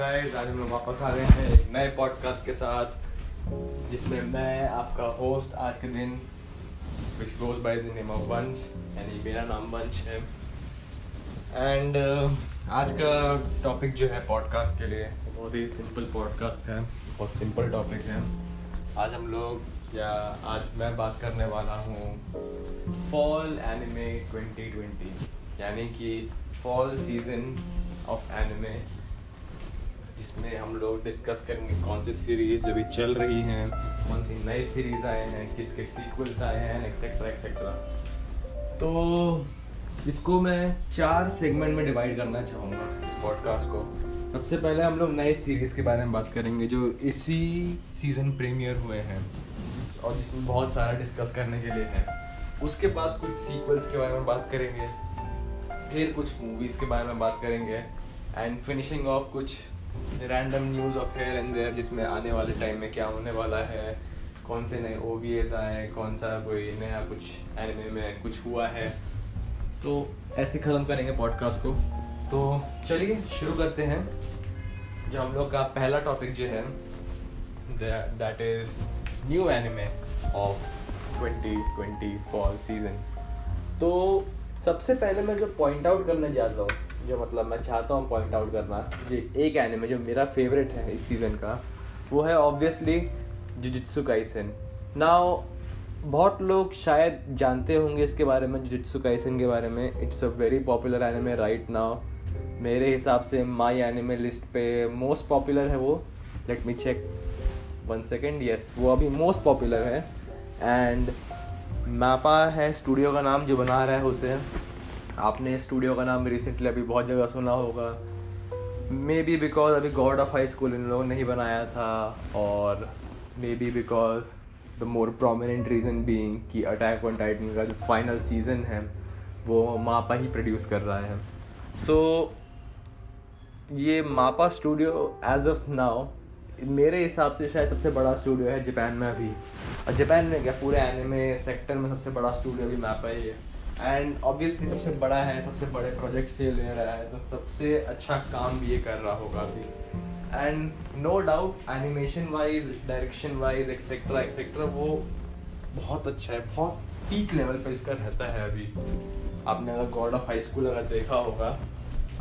Guys, आज हम लोग वापस आ गए हैं एक नए पॉडकास्ट के साथ, जिसमें मैं आपका होस्ट आज के दिन which goes by the name of वंश, यानी मेरा नाम वंश है। एंड आज का टॉपिक जो है पॉडकास्ट के लिए बहुत ही सिंपल पॉडकास्ट है, बहुत सिंपल टॉपिक है। आज हम लोग या आज मैं बात करने वाला हूँ फॉल एनिमे 2020, यानी कि फॉल सीजन ऑफ एनिमे, जिसमें हम लोग डिस्कस करेंगे कौन सी सीरीज़ जो भी चल रही हैं, कौन सी नई सीरीज़ आए हैं, किसके सीक्वल्स आए हैं, एक्सेट्रा एक्सेट्रा। तो इसको मैं 4 सेगमेंट में डिवाइड करना चाहूँगा इस पॉडकास्ट को। सबसे पहले हम लोग नई सीरीज़ के बारे में बात करेंगे जो इसी सीज़न प्रीमियर हुए हैं और जिसमें बहुत सारा डिस्कस करने के लिए है। उसके बाद कुछ सीक्वल्स के बारे में बात करेंगे, फिर कुछ मूवीज़ के बारे में बात करेंगे एंड फिनिशिंग ऑफ कुछ random news of here and there, जिसमें आने वाले टाइम में क्या होने वाला है, कौन से नए OVAs आए, कौन सा कोई नया कुछ एनिमे में कुछ हुआ है। तो ऐसे ख़त्म करेंगे पॉडकास्ट को। तो चलिए शुरू करते हैं। जो हम लोग का पहला टॉपिक जो है that is new anime of 2020 fall season. तो सबसे पहले मैं जो पॉइंट आउट करने जाता हूँ, जो मतलब मैं चाहता हूँ पॉइंट आउट करना, ये एक एनिमे जो मेरा फेवरेट है इस सीज़न का, वो है ऑब्वियसली जुजुत्सु काइसेन। नाउ बहुत लोग शायद जानते होंगे इसके बारे में, जुजुत्सु काइसेन के बारे में। It's a very popular anime right now. मेरे हिसाब से माई एनिमे लिस्ट पे मोस्ट पॉपुलर है वो। Let me check 1 second. Yes, वो अभी मोस्ट पॉपुलर है। एंड MAPPA है स्टूडियो का नाम जो बना रहा है उसे। आपने स्टूडियो का नाम रिसेंटली अभी बहुत जगह सुना होगा, मे बी बिकॉज अभी गॉड ऑफ हाई स्कूल इन लोगों ने ही बनाया था, और may be because the more prominent reason being कि अटैक ऑन टाइटन का जो फाइनल सीज़न है वो MAPPA ही प्रोड्यूस कर रहा है। सो ये MAPPA studio as of now मेरे हिसाब से शायद सबसे बड़ा स्टूडियो है जापान में अभी, और जापान में क्या पूरे एनिमे सेक्टर में सबसे बड़ा स्टूडियो भी MAPPA ही है। एंड ऑब्वियसली सबसे बड़ा है, सबसे बड़े प्रोजेक्ट से ले रहा है, तो सबसे अच्छा काम भी ये कर रहा होगा अभी। And no doubt animation wise, direction wise, etcetera etcetera वो बहुत अच्छा है, बहुत पीक लेवल पर इसका रहता है अभी। आपने अगर गॉड ऑफ हाई स्कूल अगर देखा होगा,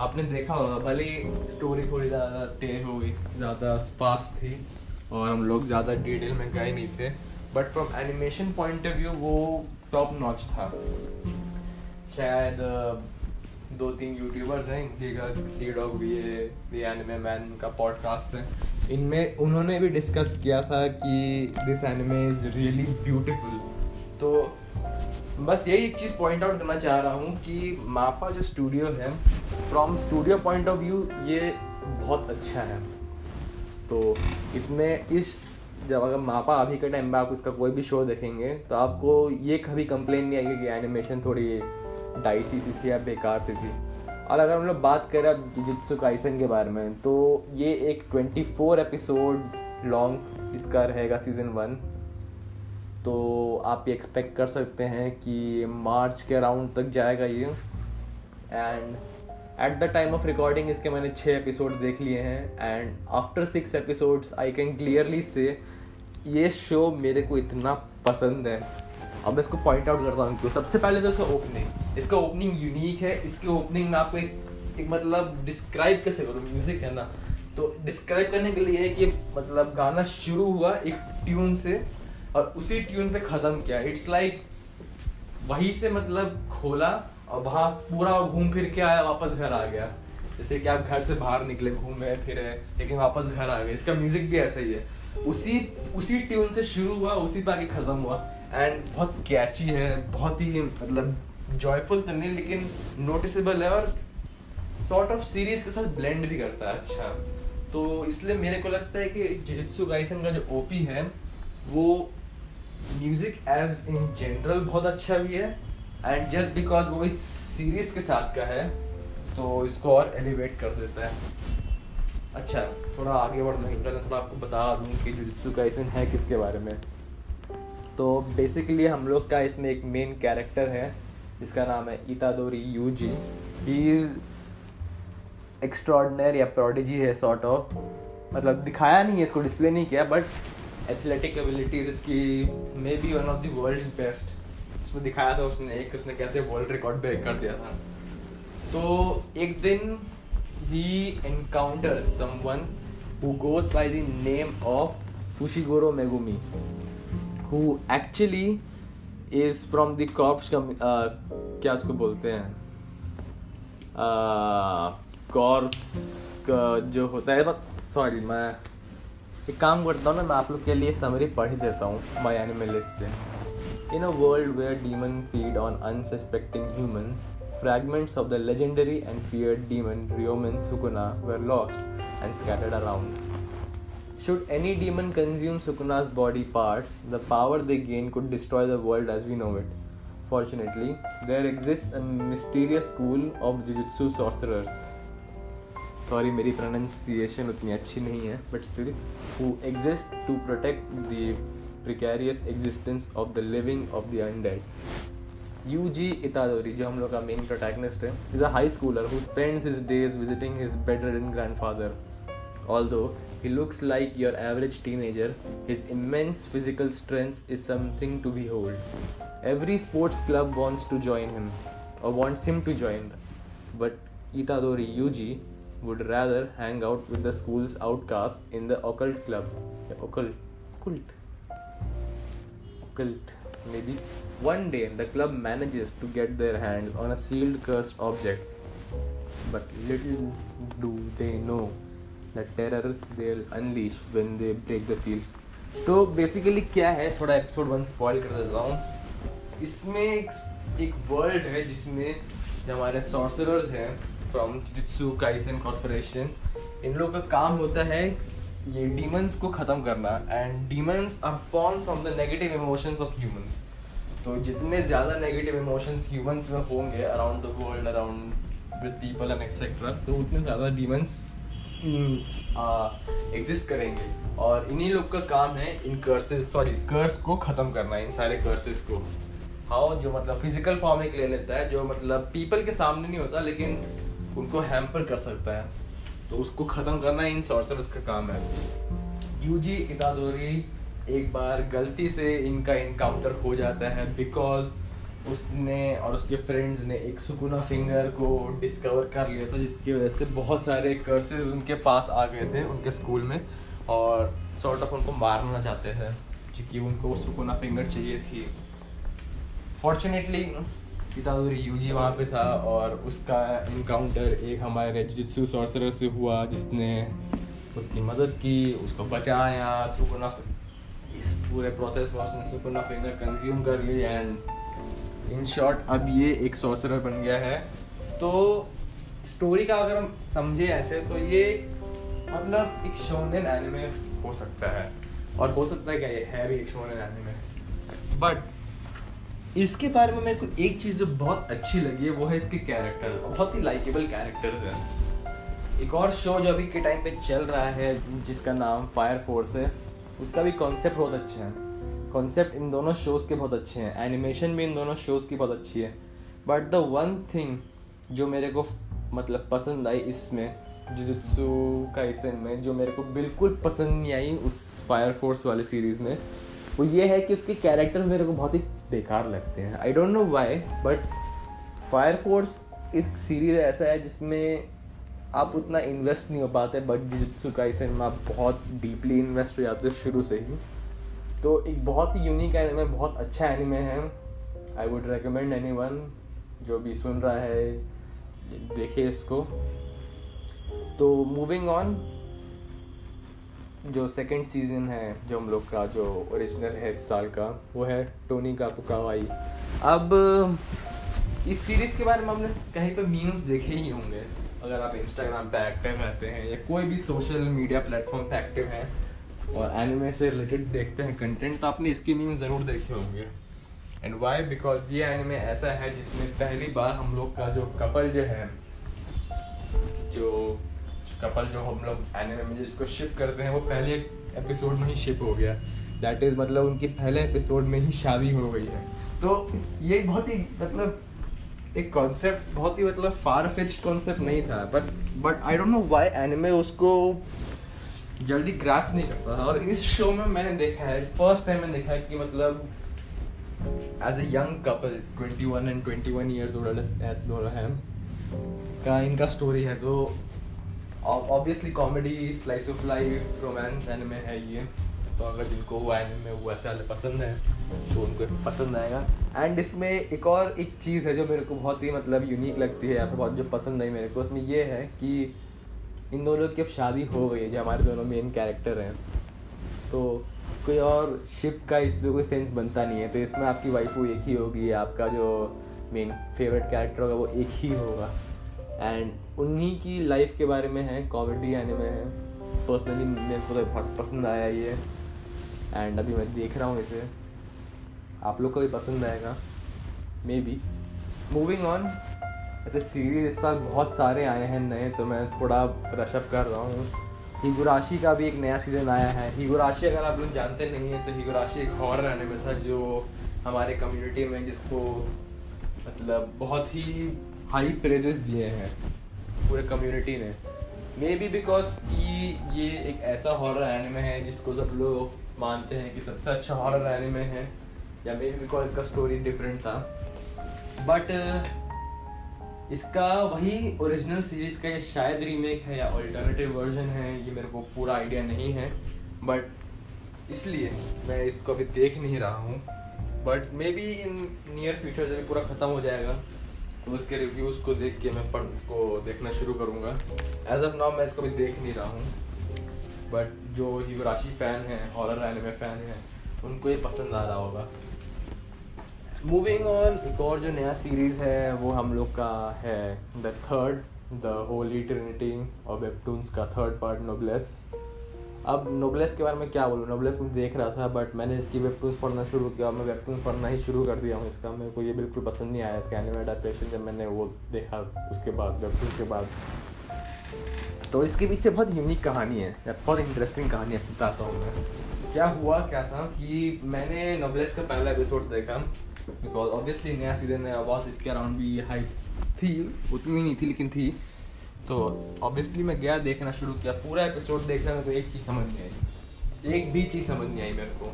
आपने देखा होगा, भले स्टोरी थोड़ी ज़्यादा टेढ़ हो गई, ज़्यादा स्पास्ट थी और हम लोग ज़्यादा डिटेल में गए नहीं थे, but from animation point of view वो टॉप नॉच था। शायद 2-3 यूट्यूबर्स हैं जिनका सी डॉग भी है, दी एनिमे मैन का पॉडकास्ट है, इनमें उन्होंने भी डिस्कस किया था कि this anime is really beautiful. तो बस यही एक चीज़ पॉइंट आउट करना चाह रहा हूँ कि MAPPA जो स्टूडियो है from studio point of view ये बहुत अच्छा है। तो इसमें जब अगर MAPPA अभी के टाइम में आप इसका कोई भी शो देखेंगे तो आपको ये कभी कंप्लेन नहीं आएगी कि एनिमेशन थोड़ी डाइसी सी थी या बेकार सी थी। और अगर हम लोग बात करें अब जुजुत्सु काइसेन के बारे में, तो ये एक 24 एपिसोड लॉन्ग इसका रहेगा सीज़न 1। तो आप ये एक्सपेक्ट कर सकते हैं कि मार्च के अराउंड तक जाएगा ये। And at the time of recording इसके मैंने 6 एपिसोड देख लिए हैं, and after 6 episodes I can clearly say ये शो मेरे को इतना पसंद है। अब मैं इसको पॉइंट आउट करता हूँ क्यों। सबसे पहले तो इसका ओपनिंग यूनिक है। इसके ओपनिंग में आपको एक मतलब डिस्क्राइब कैसे करूँ, म्यूज़िक है ना, तो डिस्क्राइब करने के लिए कि मतलब गाना शुरू हुआ एक ट्यून से और उसी ट्यून पे ख़त्म किया। इट्स लाइक वहीं से मतलब खोला और वहाँ पूरा घूम फिर के आया, वापस घर आ गया। जैसे कि आप घर से बाहर निकले, घूमे फिरे, लेकिन वापस घर आ गए। इसका म्यूज़िक भी ऐसा ही है, उसी ट्यून से शुरू हुआ, उसी पर आगे ख़त्म हुआ। एंड बहुत कैची है, बहुत ही मतलब जॉयफुल तो नहीं लेकिन नोटिसेबल है, और सॉर्ट ऑफ सीरीज़ के साथ ब्लेंड भी करता है अच्छा। तो इसलिए मेरे को लगता है कि जुजुत्सु काइसेन का जो OP है वो म्यूज़िक एज इन जनरल बहुत अच्छा भी है, एंड जस्ट बिकॉज वो इस सीरीज़ के साथ का है तो इसको और एलिवेट कर देता है। अच्छा, थोड़ा आगे बढ़ना, थोड़ा आपको बता दूँ कि जुजुत्सु काइसेन है किसके बारे में। तो बेसिकली हम लोग का इसमें एक मेन कैरेक्टर है जिसका नाम है इतादोरी यूजी। ही इज़ एक्स्ट्रॉर्डनर या प्रोडिजी है सॉर्ट ऑफ, मतलब दिखाया नहीं है इसको, डिस्प्ले नहीं किया, बट एथलेटिक एबिलिटीज इसकी may be one of the world's best इसमें दिखाया था उसने, एक उसने कैसे वर्ल्ड रिकॉर्ड ब्रेक कर दिया था। तो एक दिन ही encounters someone who goes by the name of Fushiguro Megumi, who actually is from the corps, क्या उसको बोलते हैं, कॉर्प्स का जो होता है, सॉरी मैं एक काम करता हूँ ना, मैं आप लोग के लिए समरी पढ़ ही देता हूँ माय एनिमे लिस्ट से। In a world where demon feed on unsuspecting human, fragments of the legendary and feared demon Ryomen Sukuna were lost and scattered around. Should any demon consume Sukuna's body parts, the power they gain could destroy the world as we know it. Fortunately, there exists a mysterious school of Jujutsu sorcerers. Sorry, मेरी pronunciation उतनी अच्छी नहीं है, but still, who exist to protect the precarious existence of the living of the undead. Yuji Itadori, जो हम लोग का main protagonist है, is a high schooler who spends his days visiting his bedridden grandfather. Although he looks like your average teenager, his immense physical strength is something to behold. Every sports club wants him to join, but Itadori Yuji would rather hang out with the school's outcasts in the occult club. Occult, maybe. One day, the club manages to get their hands on a sealed cursed object, but little do they know the terror they'll unleash when they break the seal. तो basically क्या है, थोड़ा episode 1 spoil कर देता हूँ। इसमें एक world है जिसमें हमारे सॉर्सरर्स हैं फ्रॉम जुजुत्सु काइसेन कॉर्पोरेशन। इन लोगों का काम होता है ये डीमंस को ख़त्म करना, and demons are form from the negative emotions of humans. तो जितने ज़्यादा नेगेटिव इमोशंस ह्यूमंस में होंगे around the world, around with people and etcetera, तो उतने ज़्यादा डीमंस एग्जिस्ट करेंगे। और इन्हीं लोग का काम है इन कर्स को ख़त्म करना, इन सारे कर्सेस को। हाउ, जो मतलब फिजिकल फॉर्म एक ले लेता है, जो मतलब पीपल के सामने नहीं होता लेकिन उनको हैम्पर कर सकता है, तो उसको ख़त्म करना इन सॉर्सरर्स का काम है। यूजी इतादोरी एक बार गलती से इनका इनकाउंटर हो जाता है, बिकॉज उसने और उसके फ्रेंड्स ने एक सुकुना फिंगर को डिस्कवर कर लिया था, जिसकी वजह से बहुत सारे कर्सेस उनके पास आ गए थे उनके स्कूल में, और सॉर्ट ऑफ उनको मारना चाहते थे क्योंकि उनको सुकुना फिंगर चाहिए थी। फॉर्चुनेटली इतादोरी यूजी वहाँ पे था, और उसका इनकाउंटर एक हमारे जुजुत्सु सॉर्सरर से हुआ जिसने उसकी मदद की, उसको बचाया। सुकुना इस पूरे प्रोसेस में उसने सुकुना फिंगर कंज्यूम कर ली, एंड इन शॉर्ट अब ये एक सॉर्सरर बन गया है। तो स्टोरी का अगर हम समझे ऐसे, तो ये मतलब एक शोनेन एनिमे हो सकता है, और हो सकता है क्या ये है भी एक शोनेन एनिमे। बट इसके बारे में मेरे को एक चीज़ जो बहुत अच्छी लगी है वो है इसके कैरेक्टर्स, बहुत ही लाइकेबल कैरेक्टर्स हैं। एक और शो जो अभी के टाइम पे चल रहा है जिसका नाम फायर फोर्स है, उसका भी कॉन्सेप्ट बहुत अच्छा है। कॉन्सेप्ट इन दोनों शोज़ के बहुत अच्छे हैं, एनिमेशन भी इन दोनों शोज़ की बहुत अच्छी है। बट द वन थिंग जो मेरे को मतलब पसंद आई इसमें जुजुत्सु काइसेन में, जो मेरे को बिल्कुल पसंद नहीं आई उस फायर फोर्स वाले सीरीज़ में, वो ये है कि उसके कैरेक्टर्स मेरे को बहुत ही बेकार लगते हैं। I don't know why, but fire force इस सीरीज़ ऐसा है जिसमें आप उतना इन्वेस्ट नहीं हो पाते, बट जुजुत्सु काइसेन में आप बहुत डीपली इन्वेस्ट हो जाते हो शुरू से ही। तो एक बहुत ही यूनिक एनिमे, बहुत अच्छा एनिमे है। आई वुड रिकमेंड एनीवन जो भी सुन रहा है देखे इसको। तो मूविंग ऑन, जो सेकंड सीज़न है जो हम लोग का जो ओरिजिनल है इस साल का, वो है टोनी काकुकावाई। अब इस सीरीज़ के बारे में हमने कहीं पर मीम्स देखे ही होंगे, अगर आप इंस्टाग्राम पे एक्टिव रहते हैं या कोई भी सोशल मीडिया प्लेटफॉर्म पे एक्टिव हैं और एनिमे से रिलेटेड देखते हैं कंटेंट, तो आपने इसकी मीम्स ज़रूर देखे होंगे। एंड वाई, बिकॉज ये एनिमे ऐसा है जिसमें पहली बार हम लोग का जो कपल जो है, जो हम लोग एनिमे में जिसको शिप करते हैं, वो पहले एपिसोड में ही शिप हो गया। दैट इज़ मतलब उनकी पहले एपिसोड में ही शादी हो गई है। तो ये बहुत ही मतलब एक कॉन्सेप्ट बहुत ही मतलब फार फेच्ड कॉन्सेप्ट नहीं था, but I don't know why anime उसको जल्दी ग्रास नहीं करता था। और इस शो में मैंने देखा है, फर्स्ट टाइम मैंने देखा है कि मतलब as a young couple 21 years old age दोनों हैं का इनका स्टोरी है, जो obviously comedy, slice of life, romance anime है ये। तो अगर जिनको वो एनिमे वैसे वाले पसंद है तो उनको पसंद आएगा। एंड इसमें एक और एक चीज़ है जो मेरे को बहुत ही मतलब यूनिक लगती है या फिर बहुत जो पसंद आई मेरे को उसमें ये है कि इन दोनों की अब शादी हो गई है, जो हमारे दोनों मेन कैरेक्टर हैं। तो कोई और शिप का इसमें कोई सेंस बनता नहीं है। तो इसमें आपकी वाइफू एक ही होगी, आपका जो मेन फेवरेट कैरेक्टर होगा वो एक ही होगा, एंड उन्हीं की लाइफ के बारे में है। कॉमेडी एनिमे है, पर्सनली मेरे को बहुत पसंद आया ये, एंड अभी मैं देख रहा हूँ इसे। आप लोग को भी पसंद आएगा मे बी। मूविंग ऑन, ऐसे सीरीज इस साल बहुत सारे आए हैं नए, तो मैं थोड़ा रशअप कर रहा हूँ। हिगुराशी का भी एक नया सीज़न आया है। हिगुराशी अगर आप लोग जानते नहीं हैं तो हिगुराशी एक हॉरर एनिमे था जो हमारे कम्युनिटी में जिसको मतलब बहुत ही हाई प्रेजेस दिए हैं पूरे कम्युनिटी ने, मे बी बिकॉज ये एक ऐसा हॉरर एनिमे है जिसको सब लोग मानते हैं कि सबसे अच्छा हॉरर एनिमे है, या मे बी बिकॉज इसका स्टोरी डिफरेंट था। बट इसका वही ओरिजिनल सीरीज का ये शायद रीमेक है या अल्टरनेटिव वर्जन है, ये मेरे को पूरा आइडिया नहीं है, बट इसलिए मैं इसको अभी देख नहीं रहा हूँ। But may be in near future जब पूरा ख़त्म हो जाएगा तो उसके रिव्यूज़ को देख के मैं इसको देखना शुरू करूँगा। एज ऑफ नाउ मैं इसको अभी देख नहीं रहा हूँ, बट जो हिगुराशी फ़ैन हैं, हॉरर एनिमे फ़ैन हैं, उनको ये पसंद आ रहा होगा। मूविंग ऑन, एक और जो नया सीरीज़ है वो हम लोग का है the third, the Holi Trinity और वेबटून्स का थर्ड पार्ट नोब्लेस। अब नोब्लेस के बारे में क्या बोलूँ, नोब्लेस मैं देख रहा था बट मैंने इसकी वेबटून्स पढ़ना शुरू किया और मैं वेबटून्स पढ़ना ही शुरू कर दिया हूँ इसका। मेरे को ये बिल्कुल पसंद नहीं आया इसका एनिमे अडैप्टेशन, जब मैंने वो देखा उसके बाद, वेबटून्स के बाद। तो इसके पीछे बहुत यूनिक कहानी है, बहुत इंटरेस्टिंग कहानी है, बताता हूँ मैं। क्या हुआ क्या था कि मैंने नोब्लेस का पहला एपिसोड देखा, बिकॉज ऑब्वियसली नया सीजन है, आवाज़ इसके अराउंड भी हाई थी, उतनी नहीं थी लेकिन थी। तो ऑब्वियसली मैं गया, देखना शुरू किया, पूरा एपिसोड देखा, मेरे को एक चीज़ समझ नहीं आई, एक भी चीज़ समझ नहीं आई मेरे को।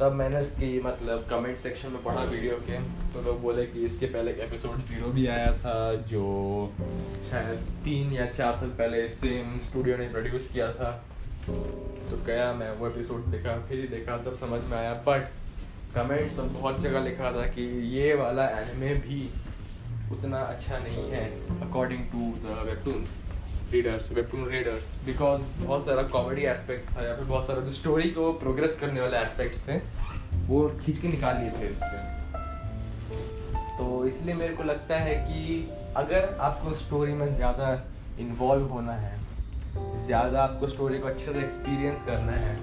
तब मैंने इसकी मतलब कमेंट सेक्शन में पढ़ा वीडियो के, तो लोग बोले कि इसके पहले एक एपिसोड 0 भी आया था जो शायद 3 या 4 साल पहले सेम स्टूडियो ने प्रोड्यूस किया था। तो गया मैं, वो एपिसोड देखा, फिर देखा, तब समझ में आया। बट कमेंट तो बहुत जगह लिखा था कि ये वाला एनिमे भी उतना अच्छा नहीं है according to the webtoons readers, webtoon readers, because बहुत सारा कॉमेडी एस्पेक्ट था या फिर बहुत सारा जो स्टोरी को प्रोग्रेस करने वाले एस्पेक्ट्स थे वो खींच के निकाल लिए थे इससे। तो इसलिए मेरे को लगता है कि अगर आपको स्टोरी में ज़्यादा इन्वॉल्व होना है, ज़्यादा आपको स्टोरी को अच्छे से एक्सपीरियंस करना है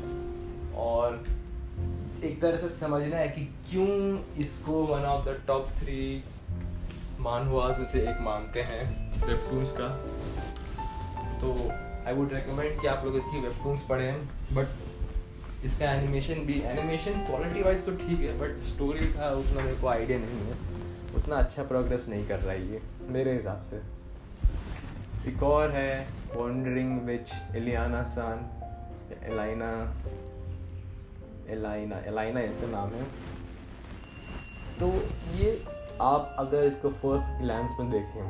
और एक तरह से समझना है कि क्यों इसको one of the top 3 manhuas में से एक मानते हैं वेबटून्स का, तो आई वुड रिकमेंड कि आप लोग इसकी वेबटून्स पढ़ें। बट इसका एनिमेशन भी, एनिमेशन क्वालिटी वाइज तो ठीक है बट स्टोरी का उतना मेरे को आइडिया नहीं है, उतना अच्छा प्रोग्रेस नहीं कर रहा है ये मेरे हिसाब से। एक और है वॉन्डरिंग विच, एलाइना इसका नाम है। तो ये आप अगर इसको फर्स्ट ग्लांस में देखें,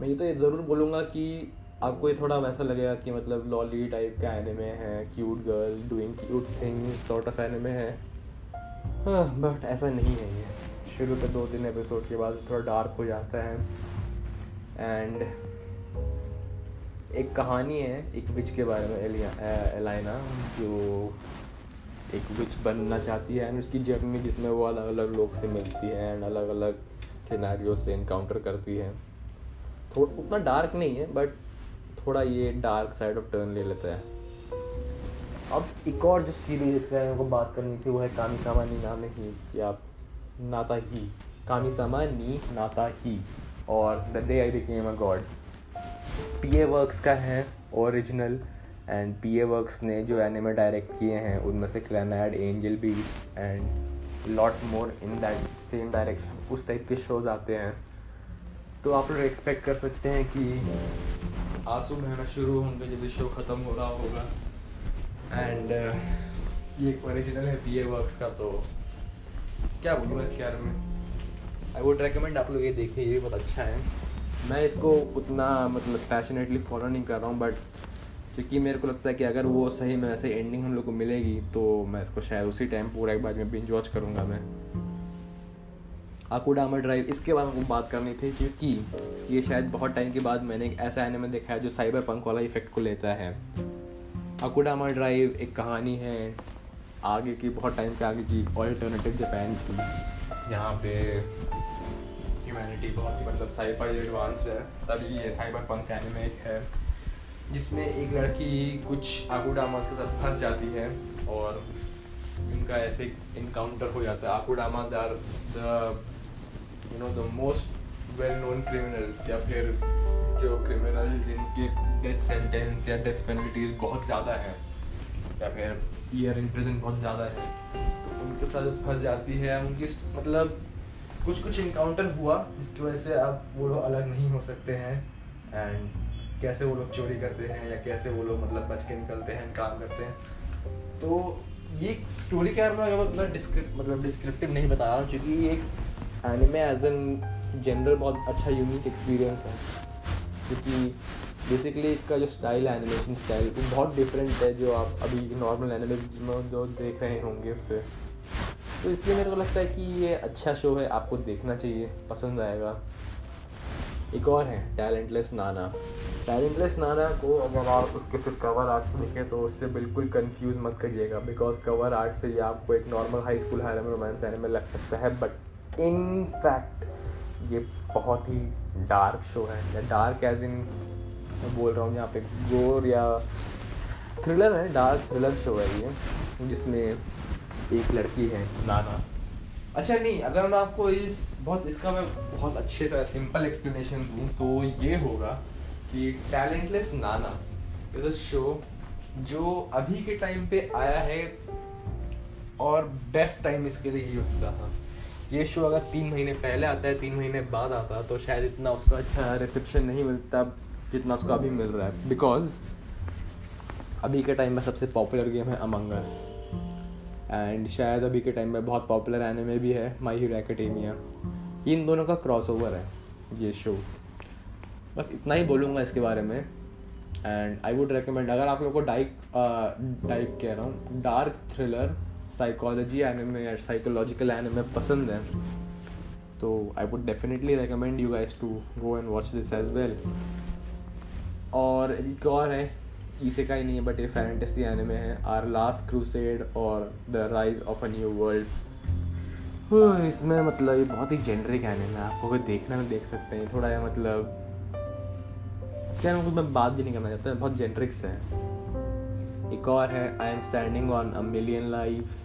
मैं ये तो ज़रूर बोलूँगा कि आपको ये थोड़ा वैसा लगेगा कि मतलब लॉली टाइप का एनिमे है, cute girl doing cute things sort of anime है, बट ऐसा नहीं है ये। शुरू के 2-3 एपिसोड के बाद थोड़ा डार्क हो जाता है। एंड एक कहानी है एक विच के बारे में, एलाइना जो एक विच बनना चाहती है एंड उसकी जर्नी जिसमें वो अलग अलग लोग से मिलती है एंड अलग अलग सिनेरियो से इनकाउंटर करती है। उतना डार्क नहीं है बट थोड़ा ये डार्क साइड ऑफ टर्न ले लेता है। अब एक और जो सीरीज है उनको बात करनी थी वो है कामिसामा नी नाता ही और the day I became a god. PA Works का है ओरिजिनल एंड पीए वर्क्स ने जो एनिमे डायरेक्ट किए हैं उनमें से Clannad, Angel Beats and lot more in that same direction, उस टाइप के शोज आते हैं। तो आप लोग एक्सपेक्ट कर सकते हैं कि आंसू बहना शुरू होंगे जब शो ख़त्म हो रहा होगा। एंड ये एक ओरिजिनल है पीए वर्क्स का, तो क्या बोलूँ इसके बारे में। आई वुड रेकमेंड आप लोग ये देखें, ये बहुत अच्छा है। मैं इसको उतना मतलब पैशनेटली फॉलो नहीं कर रहा हूँ, बट क्योंकि मेरे को लगता है कि अगर वो सही में ऐसे एंडिंग हम लोग को मिलेगी तो मैं इसको शायद उसी टाइम पूरा एक बार में बिंज वॉच करूँगा। मैं आकुडामा ड्राइव, इसके बारे में बात करनी थी क्योंकि ये शायद बहुत टाइम के बाद मैंने एक ऐसा एनिमे देखा है जो साइबर पंक वाला इफेक्ट को लेता है। आकुडामा ड्राइव एक कहानी है आगे की, बहुत टाइम के आगे की, ऑल्टरनेटिव जापान की, जहाँ पे ह्यूमैनिटी बहुत ही मतलब साइफाई एडवांस्ड है। तभी ये साइबर पंक एनिमे है जिसमें एक लड़की कुछ आकुडामास के साथ फंस जाती है और इनका ऐसे इनकाउंटर हो जाता है। Akudama there you know the most well known criminals, या फिर जो क्रिमिनल जिनके डेथ सेंटेंस या डेथ पेनल्टीज बहुत ज़्यादा है या फिर ईयर इन प्रिजन बहुत ज़्यादा है, तो उनके साथ फंस जाती है। उनकी मतलब कुछ कुछ इनकाउंटर हुआ जिसकी वजह से अब वो लोग अलग नहीं हो सकते हैं। एंड कैसे वो लोग चोरी करते हैं या कैसे वो लोग मतलब बच के निकलते हैं, काम करते हैं। तो ये स्टोरी के बारे में उतना डिस्क्रिप्टिव नहीं बता रहा हूँ क्योंकि ये एक एनिमे एज एन जनरल बहुत अच्छा यूनिक एक्सपीरियंस है, क्योंकि बेसिकली इसका जो स्टाइल है, एनिमेशन स्टाइल, वो बहुत डिफरेंट है जो आप अभी नॉर्मल एनिमेशन जो देख रहे होंगे उससे। तो इसलिए मेरे को लगता है कि ये अच्छा शो है, आपको देखना चाहिए, पसंद आएगा। एक और है टैलेंटलेस नाना। टैलेंटलेस नाना को अगर आप उसके फिर कवर आर्ट देखें तो उससे बिल्कुल कंफ्यूज मत करिएगा, बिकॉज कवर आर्ट से ये आपको एक normal high school harem romance anime लग सकता है, बट इन फैक्ट ये बहुत ही डार्क शो है। या डार्क एज इन बोल रहा हूँ यहाँ पे गोर या थ्रिलर है, डार्क थ्रिलर शो है ये, जिसमें एक लड़की है नाना। अच्छा नहीं, अगर मैं आपको इसका मैं बहुत अच्छे से सिंपल एक्सप्लेनेशन दूँ तो ये होगा कि talentless Nana is a show जो अभी के टाइम पे आया है और बेस्ट टाइम इसके लिए ही उसका था। ये शो अगर 3 महीने पहले आता है, 3 महीने बाद आता तो शायद इतना उसका अच्छा रिसेप्शन नहीं मिलता जितना उसको अभी मिल रहा है, बिकॉज अभी के टाइम में सबसे पॉपुलर गेम है अमंग अस, एंड शायद अभी के टाइम में बहुत पॉपुलर एनिमे भी है माय हीरो एकेडेमिया। इन दोनों का क्रॉसओवर है ये शो, बस इतना ही बोलूँगा इसके बारे में। एंड आई वुड रेकमेंड, अगर आप लोगों को डार्क थ्रिलर साइकोलॉजी एनिमे या साइकोलॉजिकल एनिमे पसंद है तो I would definitely recommend you guys to go and watch this as well. और एक और है, इसे का ही नहीं है बट ये फैंटेसी एनिमे है, आर लास्ट क्रूसेड और the rise of a new world. इसमें मतलब ये बहुत ही जेनरिक एनिमे है, आपको कोई देखना में देख सकते हैं, थोड़ा मतलब क्या मैं बात भी नहीं करना चाहता, बहुत जेनरिक्स है। एक और है I am standing on a million lifes,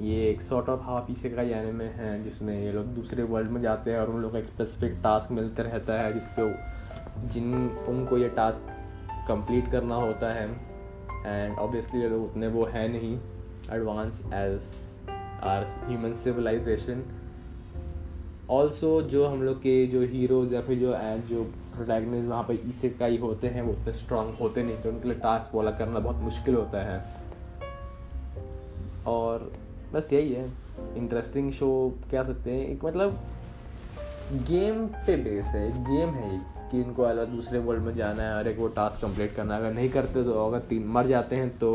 ये एक सॉर्ट ऑफ हाफ इसे का ही एनिमे है जिसमें ये लोग दूसरे वर्ल्ड में जाते हैं और उन लोग का एक स्पेसिफिक टास्क मिलता रहता है जिसको उनको ये टास्क कंप्लीट करना होता है। एंड ऑब्वियसली ये लोग उतने वो है नहीं advance as our human civilization. Also जो हम लोग के जो हीरोज या फिर जो प्रोटैगनिस्ट वहाँ पे इसेकाई होते हैं वो उतने स्ट्रांग होते नहीं, तो उनके लिए टास्क वाला करना बहुत मुश्किल होता है। और बस यही है, इंटरेस्टिंग शो कह सकते हैं। एक मतलब गेम पे बेस है, एक गेम है कि इनको अलग दूसरे वर्ल्ड में जाना है और एक वो टास्क कंप्लीट करना है, अगर नहीं करते तो अगर 3 मर जाते हैं तो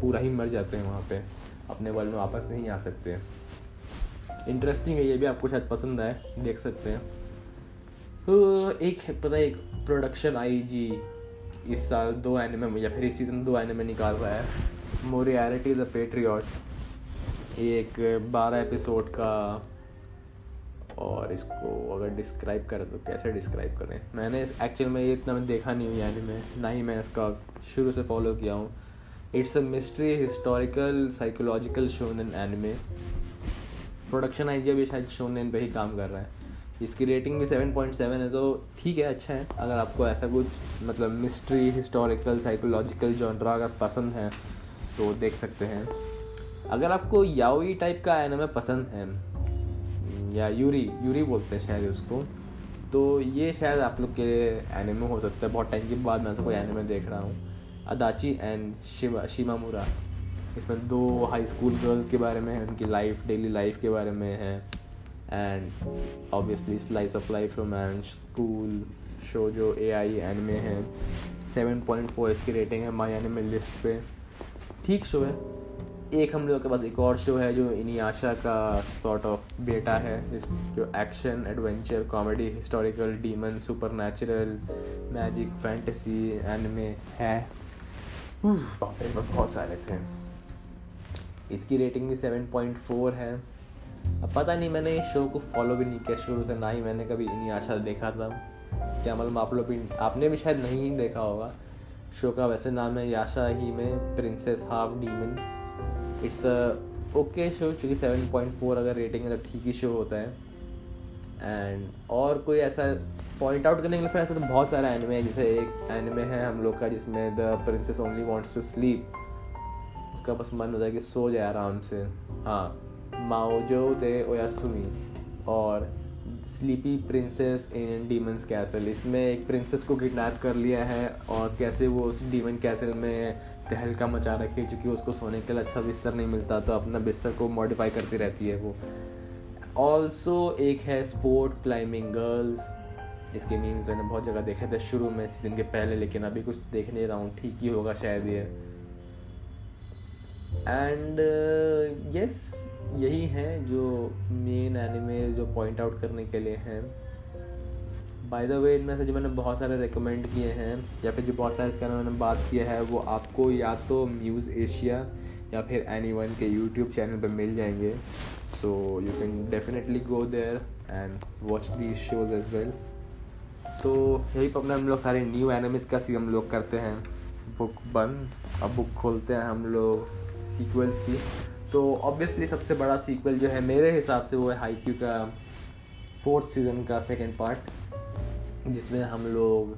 पूरा ही मर जाते हैं, वहाँ पे अपने वर्ल्ड में वापस नहीं आ सकते हैं। इंटरेस्टिंग है, ये भी आपको शायद पसंद आए, देख सकते हैं। तो एक है पता है, एक प्रोडक्शन IG इस साल 2 एनिमे या फिर इस सीज़न 2 एनिमे निकाल रहा है, मोरियार्टी द पैट्रियट। ये एक 12 एपिसोड का, और इसको अगर डिस्क्राइब करें तो कैसे डिस्क्राइब करें, मैंने इस एक्चुअल में ये इतना देखा नहीं हुआ एनिमे, ना ही मैं इसका शुरू से फॉलो किया हूँ। It's a mystery historical psychological shonen anime. Production IG भी शायद शोनेन पे ही काम कर रहा है। इसकी रेटिंग भी 7.7 है, तो ठीक है, अच्छा है। अगर आपको ऐसा कुछ मतलब मिस्ट्री हिस्टोरिकल साइकोलॉजिकल जॉनरा अगर पसंद है तो देख सकते हैं। अगर आपको याओई टाइप का एनिमे पसंद है या यूरी बोलते हैं शायद उसको, तो ये शायद आप लोग के लिए एनिमे हो सकता है। बहुत टाइम के बाद मैं ऐसा कोई एनिमे देख रहा हूँ। अदाची एंड शिमामुरा, इसमें दो हाई स्कूल गर्ल्स के बारे में है, उनकी लाइफ, डेली लाइफ के बारे में है, and obviously slice of life, romance, school show जो एआई एनिमे है। 7.4 इसकी रेटिंग है माय एनिमे लिस्ट पे। ठीक शो है। एक हम लोगों के पास एक और शो है जो इनियाशा का सॉर्ट ऑफ बेटा है, जो action, adventure, comedy, historical, demon, supernatural, magic, fantasy anime है। बहुत सारे थे। इसकी रेटिंग भी 7.4 है। अब पता नहीं, मैंने इस शो को फॉलो भी नहीं किया शुरू से, ना ही मैंने कभी इनियाशा देखा था। क्या मतलब आप लोग भी, आपने भी शायद नहीं देखा होगा। शो का वैसे नाम है Yashahime princess half demon. It's okay show, चूँकि 7.4 अगर रेटिंग है तो ठीक ही शो होता है। एंड और कोई ऐसा पॉइंट आउट करने के लिए फिर ऐसा तो बहुत सारा एनिमे है। जैसे एक एनिमे है हम लोग का जिसमें the princess only wants to sleep, उसका बस मन होता है कि सो जाए आराम से। हाँ, माओजो दे ओयासुमी और sleepy princess in demons castle. इसमें एक प्रिंसेस को किडनैप कर लिया है और कैसे वो उस डीमन कैसल में तहलका मचा रखी है, क्योंकि उसको सोने के लिए अच्छा बिस्तर नहीं मिलता, तो अपना बिस्तर को मॉडिफाई करती रहती है वो। ऑल्सो एक है स्पोर्ट क्लाइंबिंग गर्ल्स। इसके मीम्स मैंने बहुत जगह देखे थे शुरू में सीजन के पहले, लेकिन अभी कुछ देख नहीं रहा हूँ। ठीक ही होगा शायद ये। एंड यस, यही हैं जो मेन एनिमे जो पॉइंट आउट करने के लिए हैं। बाय द वे, इनमें से जो मैंने बहुत सारे रेकमेंड किए हैं या फिर जो बहुत सारे इसके मैंने बात किया है, वो आपको या तो म्यूज़ एशिया या फिर एनीवन के यूट्यूब चैनल पर मिल जाएंगे। So you can definitely go there and watch these shows as well. तो यही पर अपने हम लोग सारे न्यू एनिमेस का हम लोग करते हैं बुक बंद। अब बुक खोलते हैं हम लोग सीक्वल्स की। तो ऑब्वियसली सबसे बड़ा सीक्वल जो है मेरे हिसाब से वो है हाइक्यू का 4th सीज़न का 2nd पार्ट, जिसमें हम लोग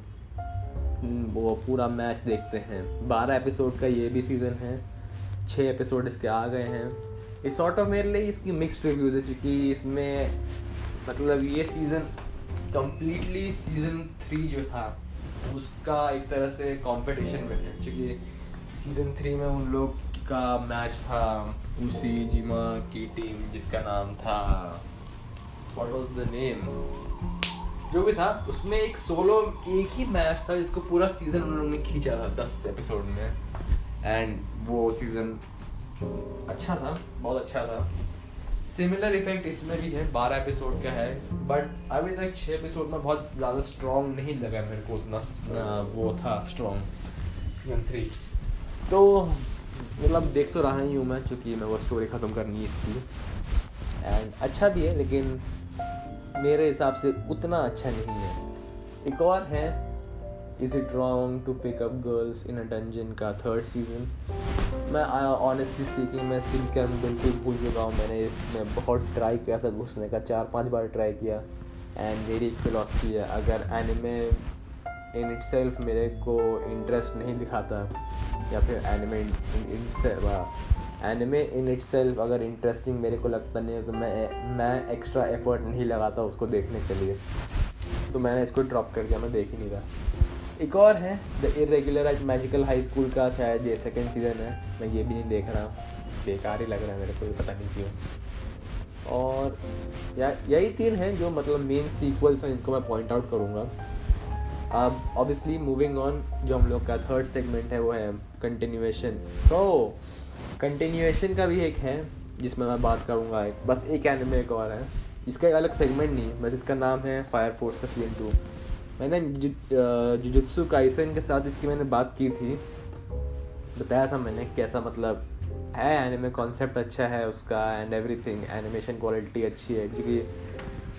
वो पूरा मैच देखते हैं। 12 एपिसोड का ये भी सीज़न है, 6 एपिसोड इसके आ गए हैं। इस सॉर्ट ऑफ मेरे लिए इसकी मिक्स्ड रिव्यूज़ है, क्योंकि इसमें मतलब ये सीज़न कम्प्लीटली सीज़न 3 जो था उसका एक तरह से कॉम्पिटिशन में है, क्योंकि सीज़न 3 में उन लोग का मैच था उसी जिमा की टीम जिसका नाम था व्हाट वाज द नेम, जो भी था। उसमें एक सोलो एक ही मैच था जिसको पूरा सीज़न उन लोगों ने खींचा था 10 एपिसोड में, एंड वो सीज़न अच्छा था, बहुत अच्छा था। सिमिलर इफेक्ट इसमें भी है, 12 एपिसोड का है, बट अभी तक 6 एपिसोड में बहुत ज़्यादा स्ट्रॉन्ग नहीं लगा मेरे को, उतना वो था स्ट्रॉन्ग सीज़न 3। तो मतलब देख तो रहा ही हूँ मैं, चूँकि मैं वो स्टोरी ख़त्म करनी इसकी, एंड अच्छा भी है लेकिन मेरे हिसाब से उतना अच्छा नहीं है। एक और है is it wrong to pick up girls in a dungeon का 3rd सीज़न। मैं ऑनेस्टली स्पीकिंग मैं सिंकर बिल्कुल भूल चुका हूँ। मैंने इसमें बहुत ट्राई किया था घुसने का, 4-5 बार ट्राई किया। एंड मेरी फिलॉसफी है, अगर एनिमे इन इटसेल्फ मेरे को इंटरेस्ट नहीं दिखाता या फिर एनिमे इन इटसेल्फ अगर इंटरेस्टिंग मेरे को लगता नहीं है, तो मैं एक्स्ट्रा एफर्ट नहीं लगाता उसको देखने के लिए। तो मैंने इसको ड्रॉप कर दिया, मैं देख ही नहीं रहा। एक और है the irregular magical high school का, शायद ये 2nd सीज़न है। मैं ये भी नहीं देख रहा, बेकार ही लग रहा है मेरे को, पता नहीं क्यों। और यही 3 हैं जो मतलब मेन सीक्वल्स हैं जिनको मैं पॉइंट आउट करूँगा। अब ऑब्वियसली मूविंग ऑन, जो हम लोग का 3rd सेगमेंट है वो है कंटिन्यूएशन। तो कंटिन्यूएशन का भी एक है जिसमें मैं बात करूँगा। एक बस एक एनिमे एक और है, इसका एक अलग सेगमेंट नहीं है, बस इसका नाम है फायर फोर्स का सीजन 2। मैंने जुजुत्सु काइसेन के साथ इसकी मैंने बात की थी, बताया था मैंने कैसा मतलब है एनिमे, कॉन्सेप्ट अच्छा है उसका एंड एवरीथिंग, एनिमेशन क्वालिटी अच्छी है, क्योंकि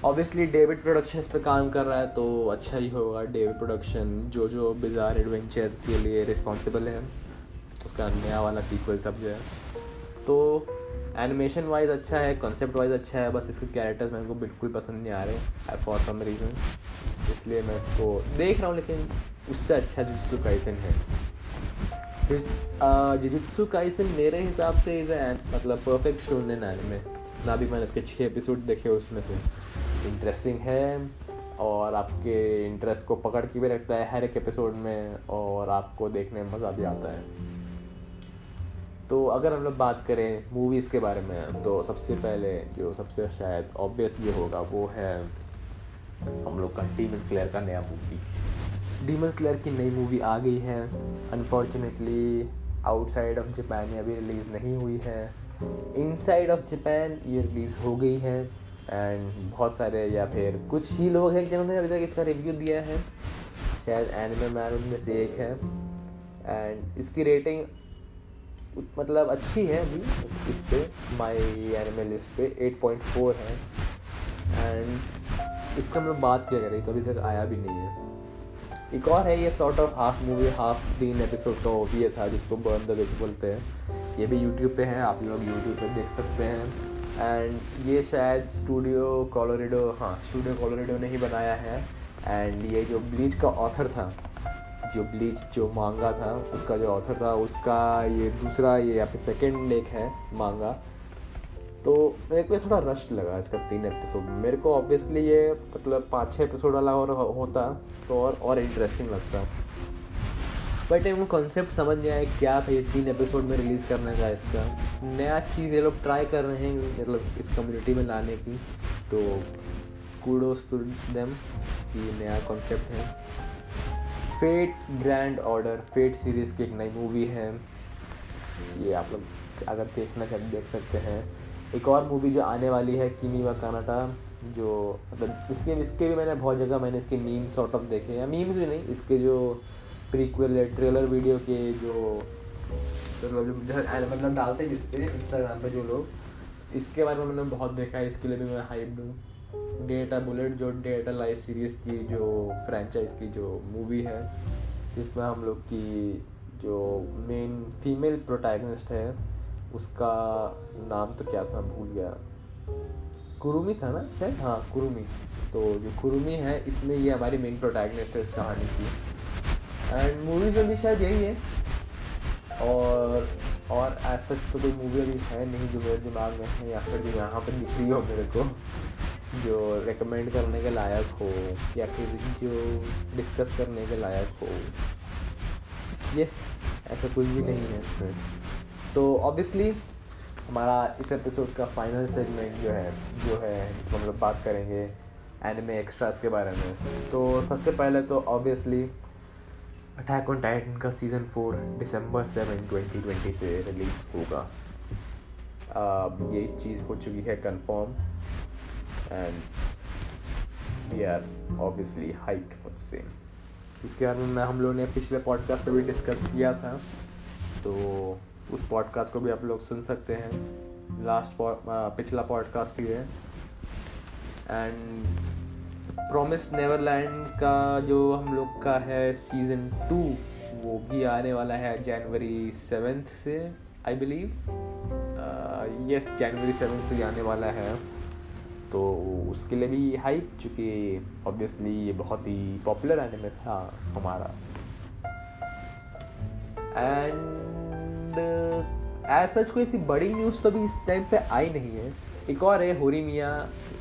ऑब्वियसली डेविड प्रोडक्शन इस पर काम कर रहा है तो अच्छा ही होगा। डेविड प्रोडक्शन जो बिजार एडवेंचर के लिए रिस्पॉन्सिबल है, उसका नया वाला सीक्वल सब जो है, तो एनिमेशन वाइज अच्छा है, कॉन्सेप्ट वाइज अच्छा है। बस इसके कैरेक्टर्स मेरे को बिल्कुल पसंद नहीं आ रहे फॉर सम रीज़न, इसलिए मैं इसको देख रहा हूँ, लेकिन उससे अच्छा जुजुत्सु काइसेन है। जुजुत्सु काइसेन मेरे हिसाब से इज मतलब परफेक्ट शोनेन एनिमे ना भी मैंने इसके 6 एपिसोड देखे, उसमें से इंटरेस्टिंग है और आपके इंटरेस्ट को पकड़ के भी रखता है हर एक एपिसोड में और आपको देखने में मज़ा भी आता है। तो अगर हम लोग बात करें मूवीज़ के बारे में तो सबसे पहले जो सबसे शायद ऑब्वियसली होगा वो है हम लोग का डीमन स्लेयर का नया मूवी। डीमन स्लेयर की नई मूवी आ गई है, अनफॉर्चुनेटली आउटसाइड ऑफ जापान ये अभी रिलीज़ नहीं हुई है, इनसाइड ऑफ जापान ये रिलीज़ हो गई है एंड बहुत सारे या फिर कुछ ही लोग हैं जिन्होंने अभी तक इसका रिव्यू दिया है, शायद एनिमे मैन उनमें से एक है एंड इसकी रेटिंग मतलब अच्छी है अभी इस पर माई एनिमे लिस्ट पे 8.4 है एंड इसका हम लोग बात क्या करें तो अभी तक आया भी नहीं है। एक और है ये sort of half movie half 3 episode का ओवीए था जिसको बर्न द विच बोलते हैं, ये भी यूट्यूब पे है, आप लोग यूट्यूब पे देख सकते हैं एंड ये शायद स्टूडियो कोलोरेडो ने ही बनाया है एंड ये जो ब्लीच का ऑथर था, जो ब्लीच जो मांगा था उसका जो ऑथर था उसका ये दूसरा ये यहाँ पे सेकेंड एक है मांगा। तो मेरे को थोड़ा रश लगा इसका 3 एपिसोड, मेरे को ऑब्वियसली ये मतलब 5-6 एपिसोड वाला होता तो और इंटरेस्टिंग लगता, बट वो कॉन्सेप्ट समझ नहीं आया क्या था ये 3 एपिसोड में रिलीज़ करने का। इसका नया चीज़ ये लोग ट्राई कर रहे हैं मतलब इस कम्युनिटी में लाने की, तो कूडोस टू देम कि नया कॉन्सेप्ट है। Fate Grand Order Fate series की एक नई मूवी है, ये आप लोग अगर देखना चाहें देख सकते हैं। एक और मूवी जो आने वाली है किमी वा कानाटा, जो मतलब इसके भी मैंने बहुत जगह मैंने इसके मीम्स सॉर्ट ऑफ देखे या मीम्स भी नहीं, इसके जो प्रीक्वल ट्रेलर वीडियो के जो डालते हैं जिसपे इंस्टाग्राम पे जो लोग, इसके बारे में मैंने बहुत देखा है, इसके लिए भी मैं हाइप हूँ। डेटा बुलेट जो डेटा लाइफ सीरीज़ की जो फ्रेंचाइज की जो मूवी है जिसमें हम लोग की जो मेन फीमेल प्रोटैगनिस्ट है उसका नाम तो क्या था भूल गया, कुरुमी था ना शायद, हाँ कुरुमी। तो जो कुरुमी है इसमें ये हमारी मेन प्रोटैगनिस्ट है इस कहानी की एंड मूवीज में भी शायद यही है और ऐसा तो कोई मूवी अभी है नहीं जो मेरे दिमाग में है या फिर यहाँ पर दिख रही हो मेरे को जो रेकमेंड करने के लायक हो या फिर जो डिस्कस करने के लायक हो, यस ऐसा कुछ भी नहीं है इसमें। तो ऑब्वियसली हमारा इस एपिसोड का फाइनल सेगमेंट जो है जिसको हम लोग बात करेंगे एनिमे एक्स्ट्रास के बारे में। तो सबसे पहले तो ऑब्वियसली अटैक ऑन टाइटन का सीज़न 4 December 7, 2020 से रिलीज़ होगा, ये चीज़ हो चुकी है confirm and we are obviously hyped for the same. इसके बारे में हम लोगों ने पिछले पॉडकास्ट पर भी डिस्कस किया था, तो उस पॉडकास्ट को भी आप लोग सुन सकते हैं, पिछला पॉडकास्ट ही है। एंड प्रॉमिस्ड नेवरलैंड का जो हम लोग का है सीज़न 2 वो भी आने वाला है जनवरी 7 से, आई बिलीव यस जनवरी 7 से आने वाला है, तो उसके लिए भी हाइप चूँकि ऑब्वियसली ये बहुत ही पॉपुलर एनिमे था हमारा। एंड एज सच कोई ऐसी बड़ी न्यूज़ तो अभी इस टाइम पे आई नहीं है। एक और है होरीमिया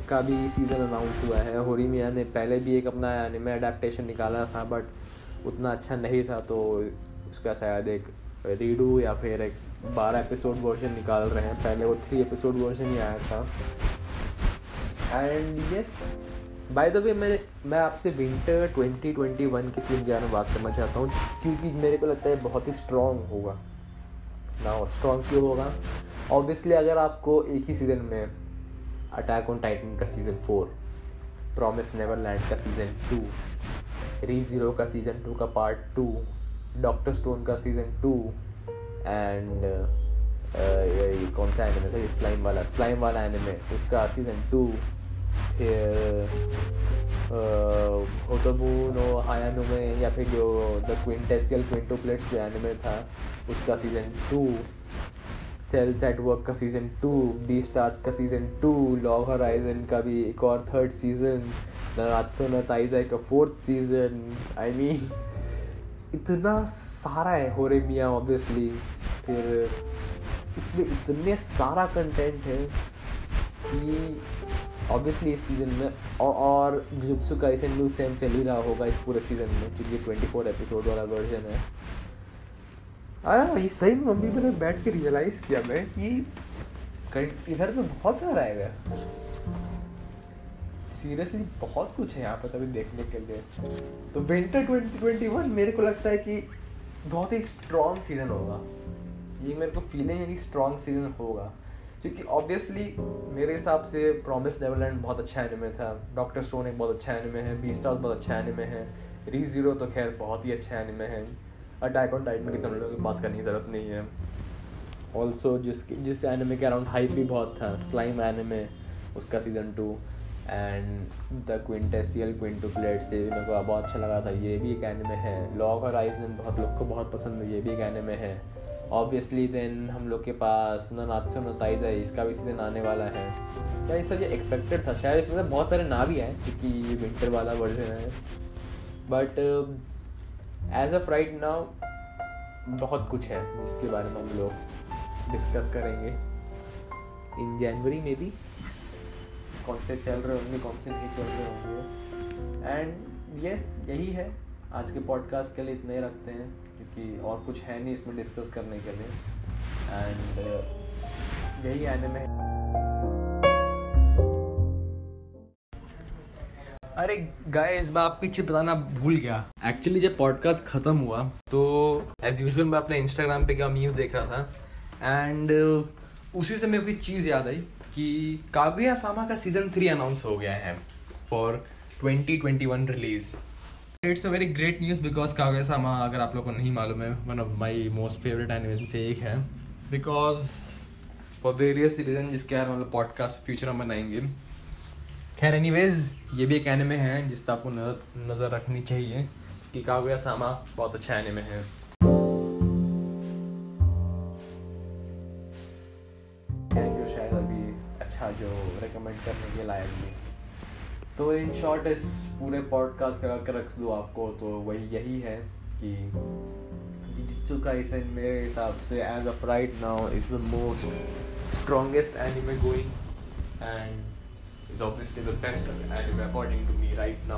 का भी सीज़न अनाउंस हुआ है। होरीमिया ने पहले भी एक अपना एनिमे अडेप्टेशन निकाला था बट उतना अच्छा नहीं था, तो उसका शायद एक रीडू या फिर एक 12 एपिसोड वर्जन निकाल रहे हैं, पहले वो 3 एपिसोड वर्जन ही आया था। And yes by the way मैं आपसे विंटर 2021 के सीरीज के बारे में बात करना चाहता हूँ क्योंकि मेरे को लगता है बहुत ही स्ट्रॉन्ग होगा। स्ट्रॉन्ग क्यों होगा? ऑब्वियसली अगर आपको एक ही सीज़न में अटैक ऑन टाइटन का सीज़न 4, प्रॉमिस नेवरलैंड का सीज़न 2, रीज़ीरो का सीज़न 2 का पार्ट 2, डॉक्टर स्टोन का सीज़न 2 एंड ये कौन सा एनिमे था स्लाइम वाला एनिमे उसका सीज़न 2, फिर होतोबू नो हायानो में या फिर जो द क्विंटेसियल क्विंटोप्लेट्स जो एनिमे था उसका सीज़न 2, सेल्स एट वर्क का सीज़न 2, बी स्टार्स का सीज़न 2, लॉग होराइजन का भी एक और 3rd सीज़न, नारात्सो नो ताइज़ाई का 4th सीज़न। आई मीन इतना सारा है, होरेमिया ऑब्वियसली, फिर इसमें इतने सारा कंटेंट है कि ऑब्वियसली इस सीज़न में और जुजुत्सु काइसेन न्यू सेम चल ही रहा होगा इस पूरे सीज़न में, क्योंकि 24 एपिसोड वाला वर्जन है। ये सही में मम्मी मैंने बैठ के रियलाइज़ किया मैं कि इधर में बहुत सारा आएगा, सीरियसली बहुत कुछ है यहाँ पर तभी देखने के लिए। तो विंटर 2021 मेरे को लगता है कि बहुत ही स्ट्रॉन्ग सीज़न होगा, ये मेरे को फीलिंग है कि स्ट्रॉन्ग सीज़न होगा, क्योंकि ऑब्वियसली मेरे हिसाब से प्रॉमिस नेवरलैंड बहुत अच्छा एनिमे था, डॉक्टर स्टोन एक बहुत अच्छा एनिमे है, बीस्टार्स बहुत अच्छा एनिमे है, रीज़ीरो तो खैर बहुत ही अच्छा एनिमे है, अटैक ऑन टाइटन की तो हम लोगों की बात करने की ज़रूरत नहीं है। ऑल्सो जिस एनिमे के अराउंड हाइप भी बहुत था, स्लाइम एनिमे, उसका सीज़न 2 एंड द क्विंटेसियल क्विंटुप्लेट से मेरे को बहुत अच्छा लगा था, ये भी एक एनिमे है। लॉग होराइजन बहुत लोग को बहुत पसंद है, ये भी एक एनिमे है। ऑब्वियसली देन हम लोग के पास नानात्सु नो ताइज़ाई, इसका भी सीज़न आने वाला है, या सब ये एक्सपेक्टेड था, शायद इसमें बहुत सारे ना भी आए क्योंकि ये विंटर वाला वर्जन है। But as of right now बहुत कुछ है जिसके बारे में हम लोग डिस्कस करेंगे इन जनवरी में भी, कौन से चल रहे होंगे कौन से नहीं चल रहे होंगे। एंड यस, यही है आज के पॉडकास्ट के लिए, इतना ही रखते हैं क्योंकि और कुछ है नहीं इसमें डिस्कस करने के लिए। एंड यही एनिमे है। अरे गाइस, मैं आपकी चीज बताना भूल गया, एक्चुअली जब पॉडकास्ट ख़त्म हुआ तो एज यूजुअल मैं अपने इंस्टाग्राम पे क्या मीम्स देख रहा था एंड उसी से मेरे को एक चीज़ याद आई कि कागुया-सामा का सीज़न 3 अनाउंस हो गया है for 2021 release. It's a very great news because कागुया-सामा, अगर आप लोग को नहीं मालूम है, one of my most favourite animes में से एक है, बिकॉज फॉर वेरियस रीज़न जिसके हम लोग पॉडकास्ट फ्यूचर में बनाएंगे। खैर एनीवेज, ये भी एक एनिमे है जिस पर आपको नज़र रखनी चाहिए कि कागुया-सामा बहुत अच्छा एनिमे है। जो शायद अभी अच्छा जो रेकमेंड करने के लायक भी, तो इन शॉर्ट इस पूरे पॉडकास्ट का कर रख दो आपको, तो वही यही है कि जुजुत्सु काइसेन मेरे हिसाब से as of right now is the most strongest anime going and is obviously the best anime according to me right now,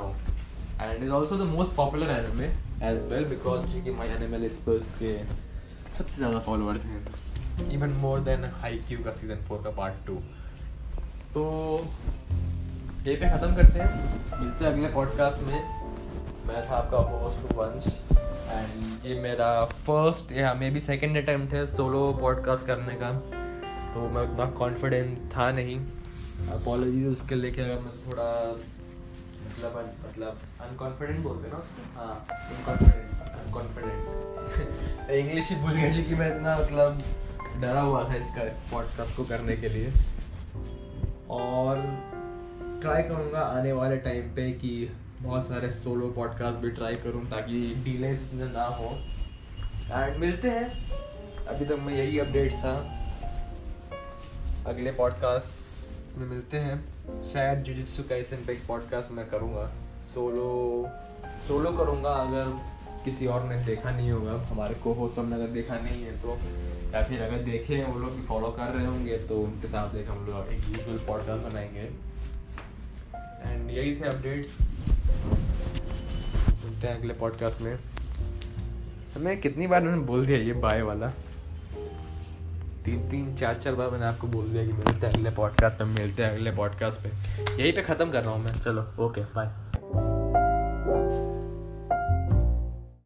and is also the most popular anime as well because My Anime List पर उसके सबसे ज़्यादा followers हैं, even more than Haikyuu का season 4 का part 2। तो यहीं पे ख़त्म करते हैं, मिलते हैं अगले पॉडकास्ट में। मैं था आपका होस्ट वंश एंड ये मेरा फर्स्ट या मे बी सेकेंड अटैम्प्ट है सोलो पॉडकास्ट करने का, तो मैं उतना कॉन्फिडेंट था नहीं, अपॉलॉजीज उसके लेके, अगर मैं थोड़ा मतलब अनकॉन्फिडेंट बोलते हैं ना उसको, हाँ अनकॉन्फिडेंट इंग्लिश ही भूल गया क्योंकि मैं इतना मतलब डरा हुआ था इसका इस पॉडकास्ट को करने के लिए। और ट्राई करूँगा आने वाले टाइम पे कि बहुत सारे सोलो पॉडकास्ट भी ट्राई करूँ ताकि डिले ना हो। एंड मिलते हैं, अभी तक मैं यही अपडेट्स था, अगले पॉडकास्ट में मिलते हैं। शायद जुजुत्सु काइसेन पे एक पॉडकास्ट मैं करूँगा, सोलो करूँगा अगर किसी और ने देखा नहीं होगा, हमारे को हो सब ने अगर देखा नहीं है तो, या फिर अगर देखे हैं वो लोग भी फॉलो कर रहे होंगे तो उनके साथ एक हम लोग एक यूजुअल पॉडकास्ट बनाएंगे। एंड यही थे अपडेट्स, मिलते हैं अगले पॉडकास्ट में। हमें कितनी बार मैंने बोल दिया ये बाय वाला, 3-4 बार मैंने आपको बोल दिया कि मिलते हैं अगले पॉडकास्ट पे, यहीं पे ख़त्म कर रहा हूँ मैं। चलो ओके बाय।